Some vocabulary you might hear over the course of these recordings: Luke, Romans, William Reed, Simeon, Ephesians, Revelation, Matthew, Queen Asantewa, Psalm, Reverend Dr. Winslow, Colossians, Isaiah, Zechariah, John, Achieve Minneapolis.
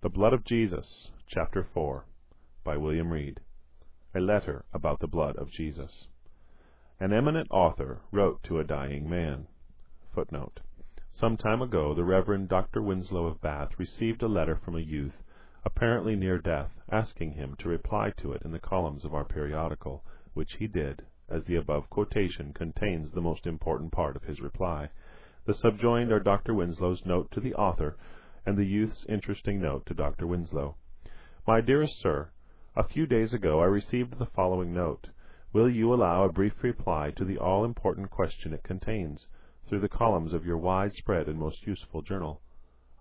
The Blood of Jesus, Chapter 4, by William Reed. A letter about the blood of Jesus. An eminent author wrote to a dying man. Footnote. Some time ago, the Reverend Dr. Winslow of Bath received a letter from a youth, apparently near death, asking him to reply to it in the columns of our periodical, which he did, as the above quotation contains the most important part of his reply. The subjoined are Dr. Winslow's note to the author, and the youth's interesting note to Dr. Winslow. My dearest sir, a few days ago I received the following note. Will you allow a brief reply to the all-important question it contains, through the columns of your widespread and most useful journal?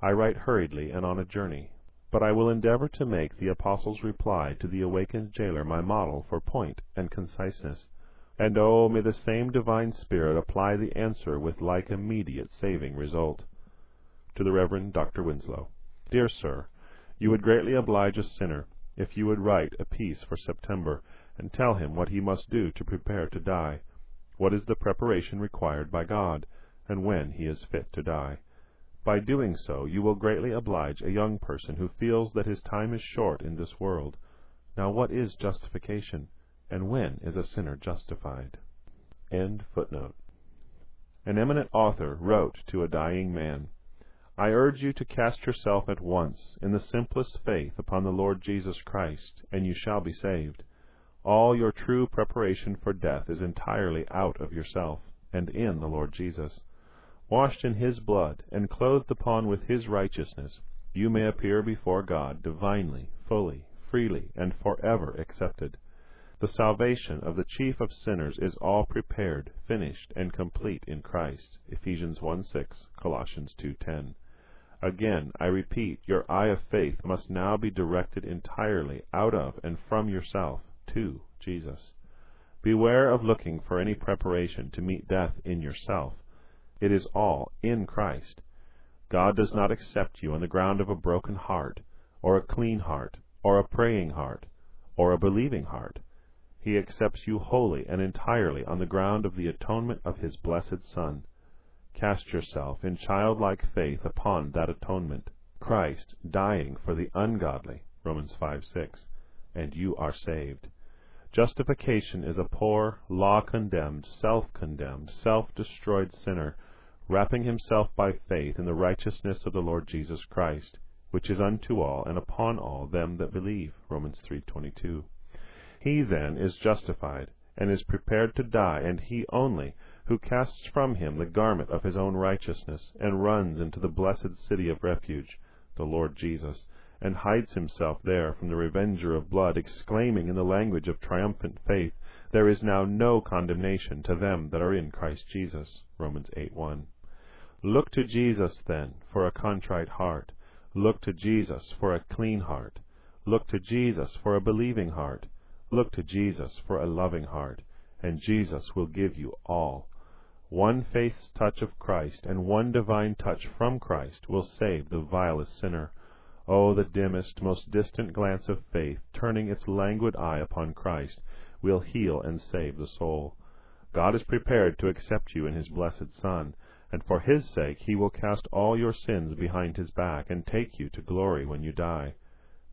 I write hurriedly and on a journey, but I will endeavor to make the Apostle's reply to the awakened jailer my model for point and conciseness. And oh, may the same divine Spirit apply the answer with like immediate saving result. To the Reverend Dr. Winslow. Dear Sir, you would greatly oblige a sinner if you would write a piece for September and tell him what he must do to prepare to die, what is the preparation required by God, and when he is fit to die. By doing so, you will greatly oblige a young person who feels that his time is short in this world. Now, what is justification, and when is a sinner justified? End footnote. An eminent author wrote to a dying man. I urge you to cast yourself at once, in the simplest faith, upon the Lord Jesus Christ, and you shall be saved. All your true preparation for death is entirely out of yourself, and in the Lord Jesus. Washed in His blood, and clothed upon with His righteousness, you may appear before God divinely, fully, freely, and forever accepted. The salvation of the chief of sinners is all prepared, finished, and complete in Christ. Ephesians 1:6, Colossians 2:10. Again, I repeat, your eye of faith must now be directed entirely out of and from yourself to Jesus. Beware of looking for any preparation to meet death in yourself. It is all in Christ. God does not accept you on the ground of a broken heart, or a clean heart, or a praying heart, or a believing heart. He accepts you wholly and entirely on the ground of the atonement of His blessed Son. Cast yourself in childlike faith upon that atonement, Christ dying for the ungodly, Romans 5:6, and you are saved. Justification is a poor, law-condemned, self-condemned, self-destroyed sinner, wrapping himself by faith in the righteousness of the Lord Jesus Christ, which is unto all and upon all them that believe, Romans 3:22. He then is justified, and is prepared to die, and he only, who casts from him the garment of his own righteousness, and runs into the blessed city of refuge, the Lord Jesus, and hides himself there from the revenger of blood, exclaiming in the language of triumphant faith, There is now no condemnation to them that are in Christ Jesus. Romans 8:1. Look to Jesus, then, for a contrite heart. Look to Jesus for a clean heart. Look to Jesus for a believing heart. Look to Jesus for a loving heart, and Jesus will give you all. One faith's touch of Christ and one divine touch from Christ will save the vilest sinner. Oh, the dimmest, most distant glance of faith, turning its languid eye upon Christ, will heal and save the soul. God is prepared to accept you in His blessed Son, and for His sake He will cast all your sins behind His back and take you to glory when you die.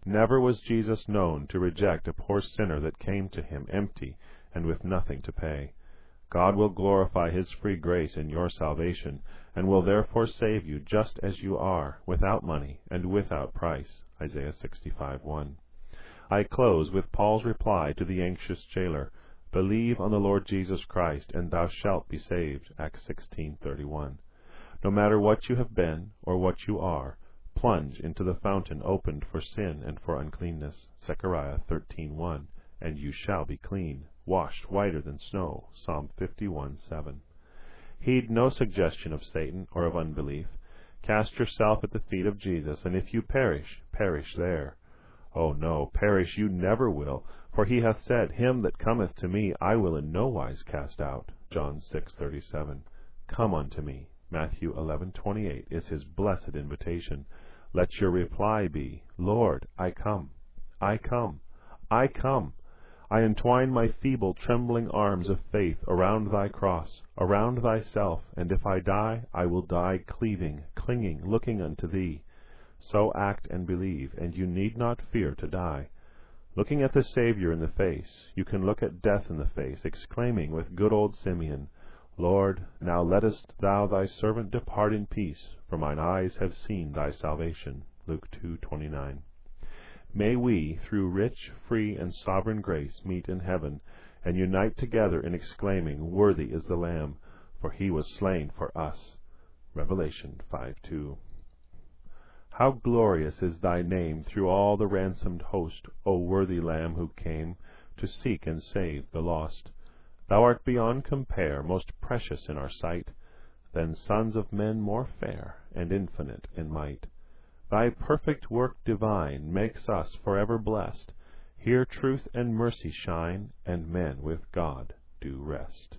Never was Jesus known to reject a poor sinner that came to Him empty and with nothing to pay. God will glorify His free grace in your salvation, and will therefore save you just as you are, without money and without price. Isaiah 65:1. I close with Paul's reply to the anxious jailer, Believe on the Lord Jesus Christ, and thou shalt be saved. Acts 16:31. No matter what you have been or what you are, plunge into the fountain opened for sin and for uncleanness, Zechariah 13:1, and you shall be clean, washed whiter than snow, Psalm 51:7. Heed no suggestion of Satan or of unbelief. Cast yourself at the feet of Jesus, and if you perish, perish there. Oh no, perish you never will, for He hath said, Him that cometh to me I will in no wise cast out, John 6:37. Come unto me, Matthew 11:28, is His blessed invitation. Let your reply be, Lord, I come, I come, I come. I entwine my feeble, trembling arms of faith around Thy cross, around Thyself, and if I die, I will die cleaving, clinging, looking unto Thee. So act and believe, and you need not fear to die. Looking at the Savior in the face, you can look at death in the face, exclaiming with good old Simeon, Lord, now lettest thou thy servant depart in peace, for mine eyes have seen thy salvation. Luke 2:29. May we, through rich, free, and sovereign grace, meet in heaven, and unite together in exclaiming, Worthy is the Lamb, for he was slain for us. Revelation 5:2. How glorious is thy name through all the ransomed host, O worthy Lamb who came to seek and save the lost. Thou art beyond compare, most precious in our sight, than sons of men more fair and infinite in might. Thy perfect work divine makes us forever blessed. Here truth and mercy shine, and men with God do rest.